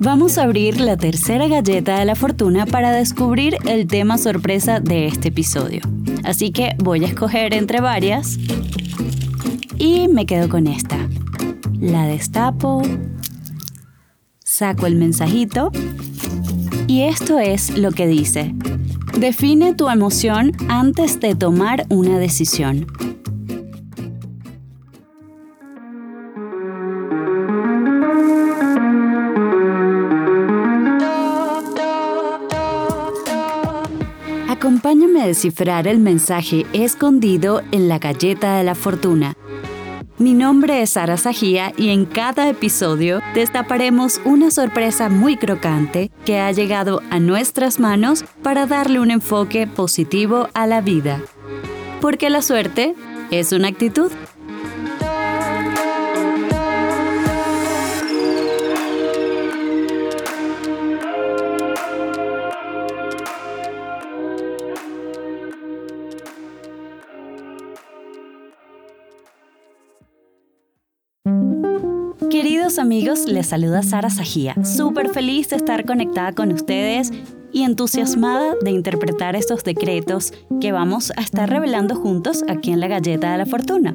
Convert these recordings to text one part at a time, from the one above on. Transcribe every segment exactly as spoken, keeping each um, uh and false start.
Vamos a abrir la tercera galleta de la fortuna para descubrir el tema sorpresa de este episodio. Así que voy a escoger entre varias y me quedo con esta. La destapo, saco el mensajito y esto es lo que dice: define tu emoción antes de tomar una decisión. Acompáñame a descifrar el mensaje escondido en la galleta de la fortuna. Mi nombre es Sara Sajía y en cada episodio destaparemos una sorpresa muy crocante que ha llegado a nuestras manos para darle un enfoque positivo a la vida. Porque la suerte es una actitud. Queridos amigos, les saluda Sara Sajía, súper feliz de estar conectada con ustedes y entusiasmada de interpretar estos decretos que vamos a estar revelando juntos aquí en la Galleta de la Fortuna.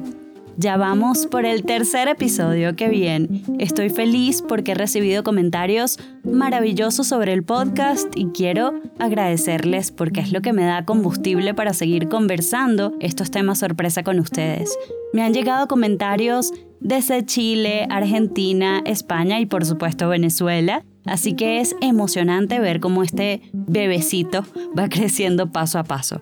Ya vamos por el tercer episodio, qué bien. Estoy feliz porque he recibido comentarios maravillosos sobre el podcast y quiero agradecerles porque es lo que me da combustible para seguir conversando estos temas sorpresa con ustedes. Me han llegado comentarios desde Chile, Argentina, España y por supuesto Venezuela. Así que es emocionante ver cómo este bebecito va creciendo paso a paso.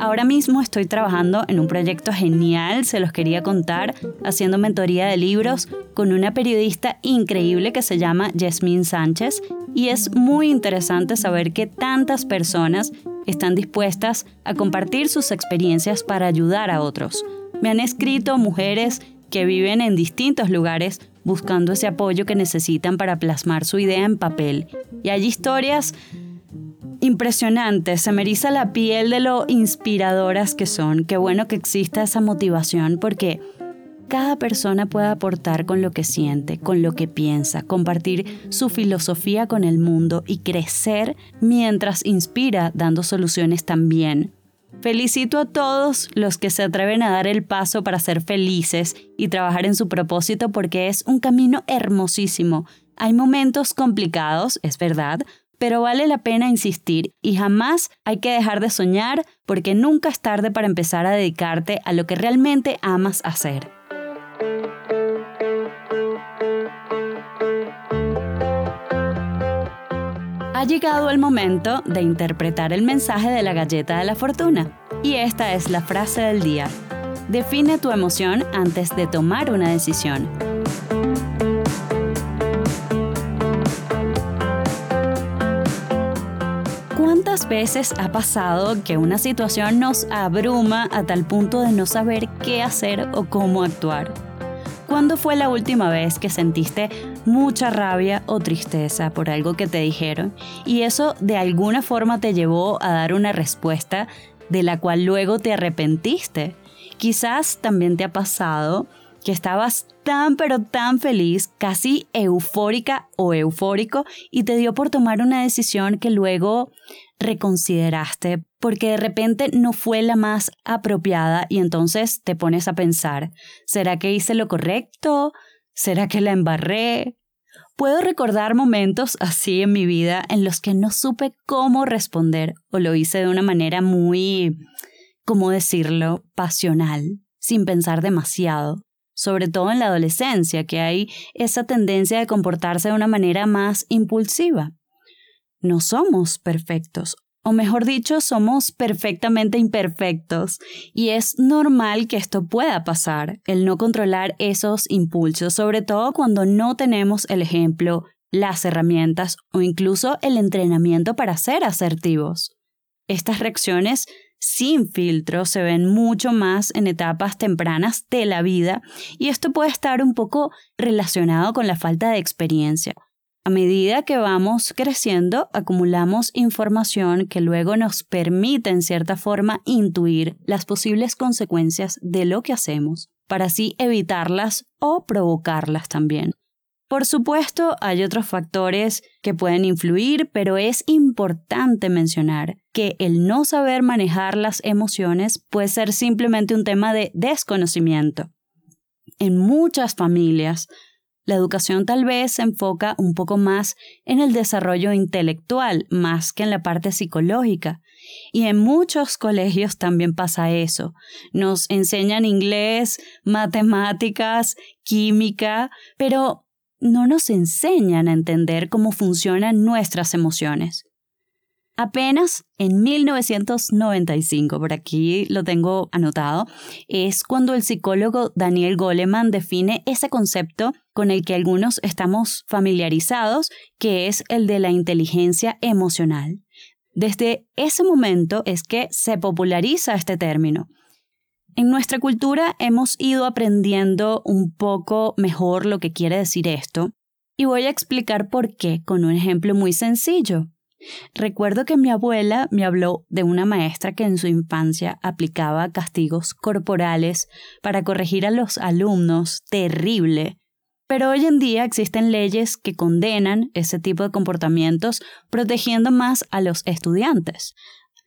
Ahora mismo estoy trabajando en un proyecto genial, se los quería contar, haciendo mentoría de libros con una periodista increíble que se llama Jasmine Sánchez. Y es muy interesante saber que tantas personas están dispuestas a compartir sus experiencias para ayudar a otros. Me han escrito mujeres que viven en distintos lugares buscando ese apoyo que necesitan para plasmar su idea en papel. Y hay historias impresionantes, se me eriza la piel de lo inspiradoras que son. Qué bueno que exista esa motivación porque cada persona puede aportar con lo que siente, con lo que piensa, compartir su filosofía con el mundo y crecer mientras inspira dando soluciones también. Felicito a todos los que se atreven a dar el paso para ser felices y trabajar en su propósito porque es un camino hermosísimo. Hay momentos complicados, es verdad, pero vale la pena insistir y jamás hay que dejar de soñar porque nunca es tarde para empezar a dedicarte a lo que realmente amas hacer. Ha llegado el momento de interpretar el mensaje de la galleta de la fortuna. Y esta es la frase del día. Define tu emoción antes de tomar una decisión. ¿Cuántas veces ha pasado que una situación nos abruma a tal punto de no saber qué hacer o cómo actuar? ¿Cuándo fue la última vez que sentiste mucha rabia o tristeza por algo que te dijeron y eso de alguna forma te llevó a dar una respuesta de la cual luego te arrepentiste? Quizás también te ha pasado que estabas tan pero tan feliz, casi eufórica o eufórico y te dio por tomar una decisión que luego reconsideraste porque de repente no fue la más apropiada y entonces te pones a pensar, ¿será que hice lo correcto? ¿Será que la embarré? Puedo recordar momentos así en mi vida en los que no supe cómo responder o lo hice de una manera muy, ¿cómo decirlo?, pasional, sin pensar demasiado. Sobre todo en la adolescencia, que hay esa tendencia de comportarse de una manera más impulsiva. No somos perfectos. o mejor dicho, somos perfectamente imperfectos y es normal que esto pueda pasar, el no controlar esos impulsos, sobre todo cuando no tenemos el ejemplo, las herramientas o incluso el entrenamiento para ser asertivos. Estas reacciones sin filtro se ven mucho más en etapas tempranas de la vida y esto puede estar un poco relacionado con la falta de experiencia. A medida que vamos creciendo, acumulamos información que luego nos permite en cierta forma intuir las posibles consecuencias de lo que hacemos, para así evitarlas o provocarlas también. Por supuesto, hay otros factores que pueden influir, pero es importante mencionar que el no saber manejar las emociones puede ser simplemente un tema de desconocimiento. En muchas familias, la educación tal vez se enfoca un poco más en el desarrollo intelectual, más que en la parte psicológica. Y en muchos colegios también pasa eso. Nos enseñan inglés, matemáticas, química, pero no nos enseñan a entender cómo funcionan nuestras emociones. Apenas en mil novecientos noventa y cinco, por aquí lo tengo anotado, es cuando el psicólogo Daniel Goleman define ese concepto con el que algunos estamos familiarizados, que es el de la inteligencia emocional. Desde ese momento es que se populariza este término. En nuestra cultura hemos ido aprendiendo un poco mejor lo que quiere decir esto y voy a explicar por qué con un ejemplo muy sencillo. Recuerdo que mi abuela me habló de una maestra que en su infancia aplicaba castigos corporales para corregir a los alumnos, terrible. Pero hoy en día existen leyes que condenan ese tipo de comportamientos protegiendo más a los estudiantes.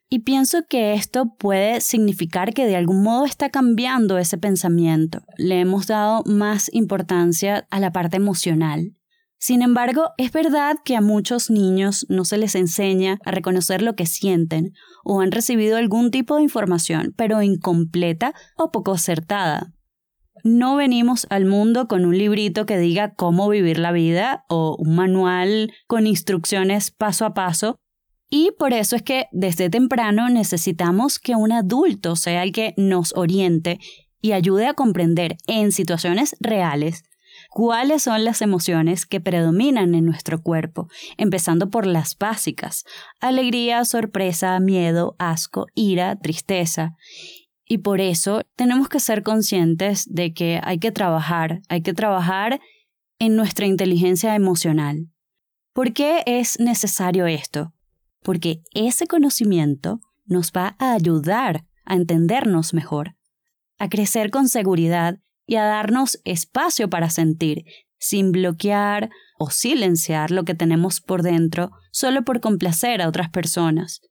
Y pienso que esto puede significar que de algún modo está cambiando ese pensamiento. Le hemos dado más importancia a la parte emocional. Sin embargo, es verdad que a muchos niños no se les enseña a reconocer lo que sienten o han recibido algún tipo de información, pero incompleta o poco acertada. No venimos al mundo con un librito que diga cómo vivir la vida o un manual con instrucciones paso a paso. Y por eso es que desde temprano necesitamos que un adulto sea el que nos oriente y ayude a comprender en situaciones reales cuáles son las emociones que predominan en nuestro cuerpo, empezando por las básicas: alegría, sorpresa, miedo, asco, ira, tristeza. Y por eso tenemos que ser conscientes de que hay que trabajar, hay que trabajar en nuestra inteligencia emocional. ¿Por qué es necesario esto? Porque ese conocimiento nos va a ayudar a entendernos mejor, a crecer con seguridad y a darnos espacio para sentir, sin bloquear o silenciar lo que tenemos por dentro solo por complacer a otras personas.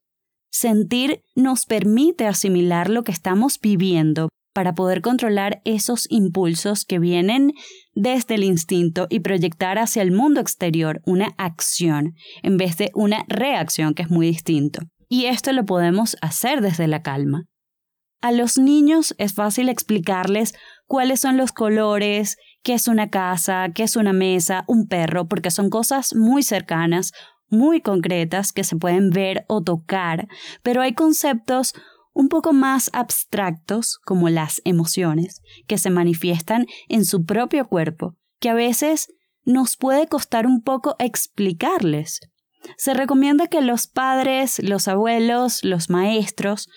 Sentir nos permite asimilar lo que estamos viviendo para poder controlar esos impulsos que vienen desde el instinto y proyectar hacia el mundo exterior una acción en vez de una reacción, que es muy distinto. Y esto lo podemos hacer desde la calma. A los niños es fácil explicarles cuáles son los colores, qué es una casa, qué es una mesa, un perro, porque son cosas muy cercanas, muy concretas que se pueden ver o tocar, pero hay conceptos un poco más abstractos, como las emociones, que se manifiestan en su propio cuerpo, que a veces nos puede costar un poco explicarles. Se recomienda que los padres, los abuelos, los maestros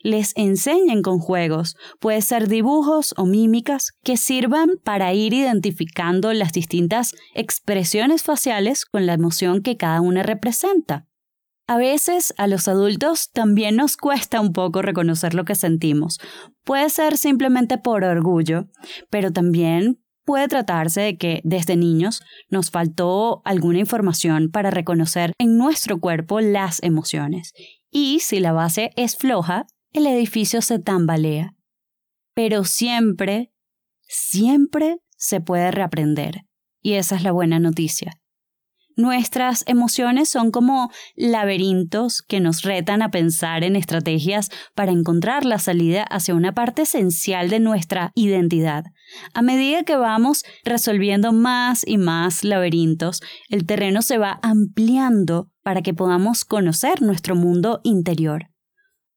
les enseñen con juegos, puede ser dibujos o mímicas, que sirvan para ir identificando las distintas expresiones faciales con la emoción que cada una representa. A veces a los adultos también nos cuesta un poco reconocer lo que sentimos. Puede ser simplemente por orgullo, pero también puede tratarse de que desde niños nos faltó alguna información para reconocer en nuestro cuerpo las emociones. Y si la base es floja, el edificio se tambalea. Pero siempre, siempre se puede reaprender. Y esa es la buena noticia. Nuestras emociones son como laberintos que nos retan a pensar en estrategias para encontrar la salida hacia una parte esencial de nuestra identidad. A medida que vamos resolviendo más y más laberintos, el terreno se va ampliando para que podamos conocer nuestro mundo interior.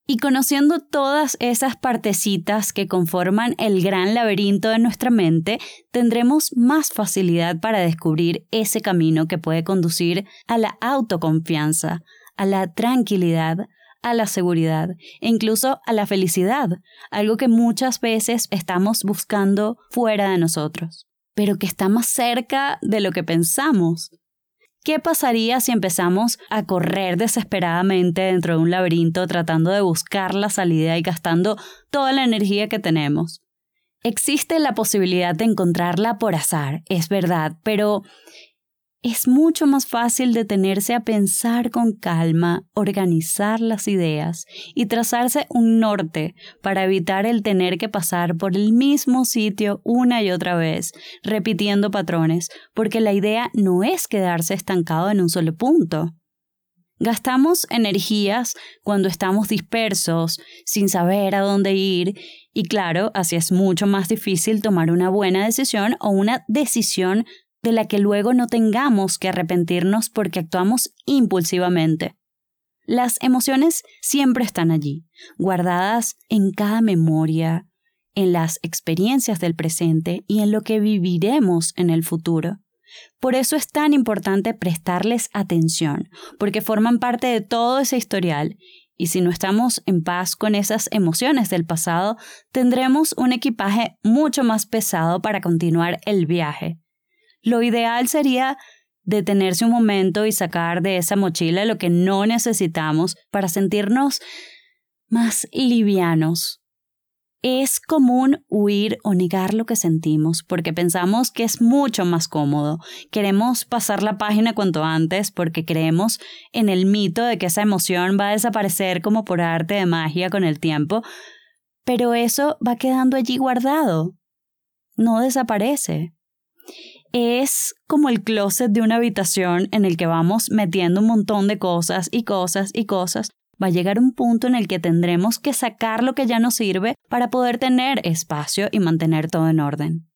Y conociendo todas esas partecitas que conforman el gran laberinto de nuestra mente, tendremos más facilidad para descubrir ese camino que puede conducir a la autoconfianza, a la tranquilidad, a la seguridad e incluso a la felicidad, algo que muchas veces estamos buscando fuera de nosotros, pero que está más cerca de lo que pensamos. ¿Qué pasaría si empezamos a correr desesperadamente dentro de un laberinto tratando de buscar la salida y gastando toda la energía que tenemos? Existe la posibilidad de encontrarla por azar, es verdad, pero es mucho más fácil detenerse a pensar con calma, organizar las ideas y trazarse un norte para evitar el tener que pasar por el mismo sitio una y otra vez, repitiendo patrones, porque la idea no es quedarse estancado en un solo punto. Gastamos energías cuando estamos dispersos, sin saber a dónde ir, y claro, así es mucho más difícil tomar una buena decisión o una decisión de la que luego no tengamos que arrepentirnos porque actuamos impulsivamente. Las emociones siempre están allí, guardadas en cada memoria, en las experiencias del presente y en lo que viviremos en el futuro. Por eso es tan importante prestarles atención, porque forman parte de todo ese historial, y si no estamos en paz con esas emociones del pasado, tendremos un equipaje mucho más pesado para continuar el viaje. Lo ideal sería detenerse un momento y sacar de esa mochila lo que no necesitamos para sentirnos más livianos. Es común huir o negar lo que sentimos porque pensamos que es mucho más cómodo. Queremos pasar la página cuanto antes porque creemos en el mito de que esa emoción va a desaparecer como por arte de magia con el tiempo, pero eso va quedando allí guardado. No desaparece. Es como el closet de una habitación en el que vamos metiendo un montón de cosas y cosas y cosas. Va a llegar un punto en el que tendremos que sacar lo que ya nos sirve para poder tener espacio y mantener todo en orden.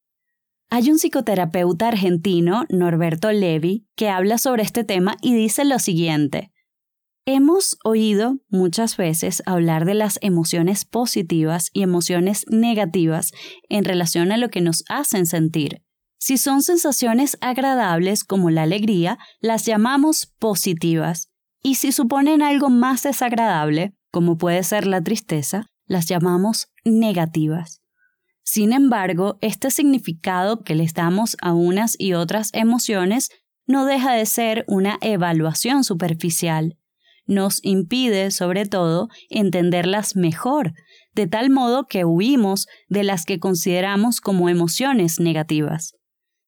Hay un psicoterapeuta argentino, Norberto Levy, que habla sobre este tema y dice lo siguiente. Hemos oído muchas veces hablar de las emociones positivas y emociones negativas en relación a lo que nos hacen sentir. Si son sensaciones agradables como la alegría, las llamamos positivas, y si suponen algo más desagradable, como puede ser la tristeza, las llamamos negativas. Sin embargo, este significado que les damos a unas y otras emociones no deja de ser una evaluación superficial. Nos impide, sobre todo, entenderlas mejor, de tal modo que huimos de las que consideramos como emociones negativas.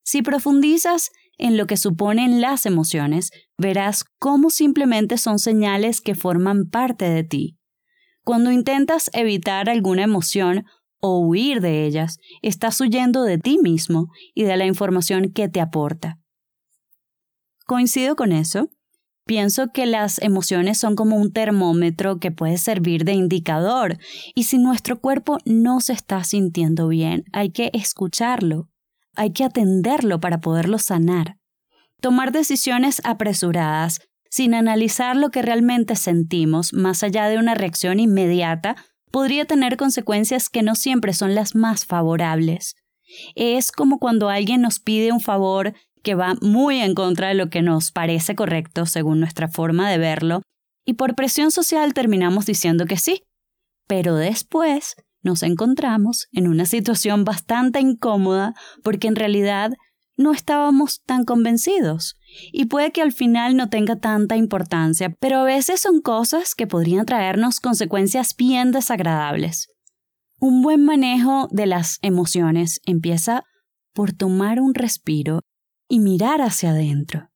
Si profundizas en lo que suponen las emociones, verás cómo simplemente son señales que forman parte de ti. Cuando intentas evitar alguna emoción o huir de ellas, estás huyendo de ti mismo y de la información que te aporta. Coincido con eso. Pienso que las emociones son como un termómetro que puede servir de indicador, y si nuestro cuerpo no se está sintiendo bien, hay que escucharlo. Hay que atenderlo para poderlo sanar. Tomar decisiones apresuradas, sin analizar lo que realmente sentimos, más allá de una reacción inmediata, podría tener consecuencias que no siempre son las más favorables. Es como cuando alguien nos pide un favor que va muy en contra de lo que nos parece correcto, según nuestra forma de verlo, y por presión social terminamos diciendo que sí. Pero después nos encontramos en una situación bastante incómoda porque en realidad no estábamos tan convencidos y puede que al final no tenga tanta importancia, pero a veces son cosas que podrían traernos consecuencias bien desagradables. Un buen manejo de las emociones empieza por tomar un respiro y mirar hacia adentro.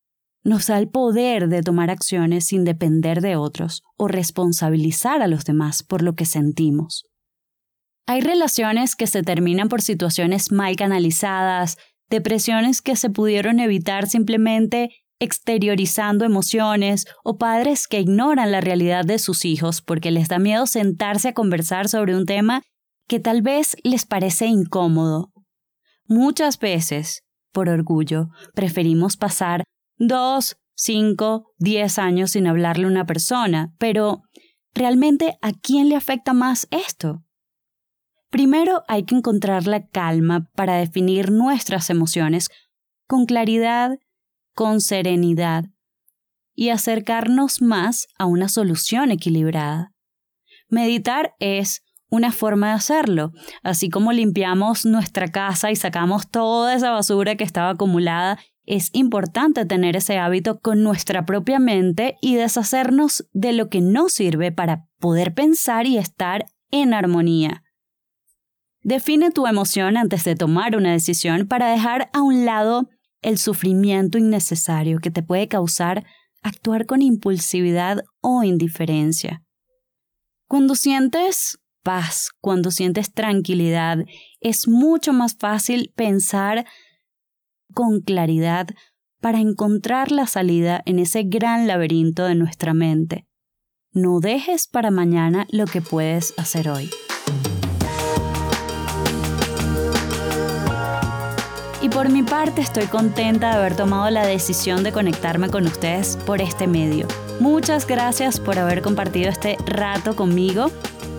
Nos da el poder de tomar acciones sin depender de otros o responsabilizar a los demás por lo que sentimos. Hay relaciones que se terminan por situaciones mal canalizadas, depresiones que se pudieron evitar simplemente exteriorizando emociones, o padres que ignoran la realidad de sus hijos porque les da miedo sentarse a conversar sobre un tema que tal vez les parece incómodo. Muchas veces, por orgullo, preferimos pasar dos, cinco, diez años sin hablarle a una persona, pero ¿realmente a quién le afecta más esto? Primero hay que encontrar la calma para definir nuestras emociones con claridad, con serenidad, y acercarnos más a una solución equilibrada. Meditar es una forma de hacerlo, así como limpiamos nuestra casa y sacamos toda esa basura que estaba acumulada. Es importante tener ese hábito con nuestra propia mente y deshacernos de lo que no sirve para poder pensar y estar en armonía. Define tu emoción antes de tomar una decisión para dejar a un lado el sufrimiento innecesario que te puede causar actuar con impulsividad o indiferencia. Cuando sientes paz, cuando sientes tranquilidad, es mucho más fácil pensar con claridad para encontrar la salida en ese gran laberinto de nuestra mente. No dejes para mañana lo que puedes hacer hoy. Y por mi parte estoy contenta de haber tomado la decisión de conectarme con ustedes por este medio. Muchas gracias por haber compartido este rato conmigo.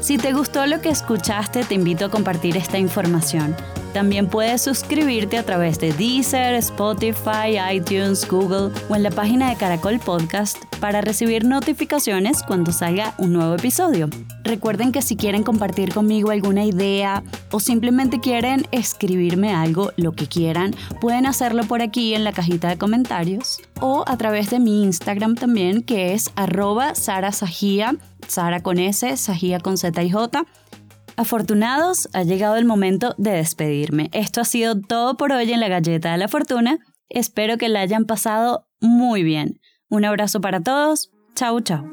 Si te gustó lo que escuchaste, te invito a compartir esta información. También puedes suscribirte a través de Deezer, Spotify, iTunes, Google o en la página de Caracol Podcast para recibir notificaciones cuando salga un nuevo episodio. Recuerden que si quieren compartir conmigo alguna idea o simplemente quieren escribirme algo, lo que quieran, pueden hacerlo por aquí en la cajita de comentarios o a través de mi Instagram también, que es arroba Sara Sajía, Sara con S, Sajía con Z y J. Afortunados, ha llegado el momento de despedirme. Esto ha sido todo por hoy en la Galleta de la Fortuna. Espero que la hayan pasado muy bien. Un abrazo para todos. Chau, chau.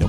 No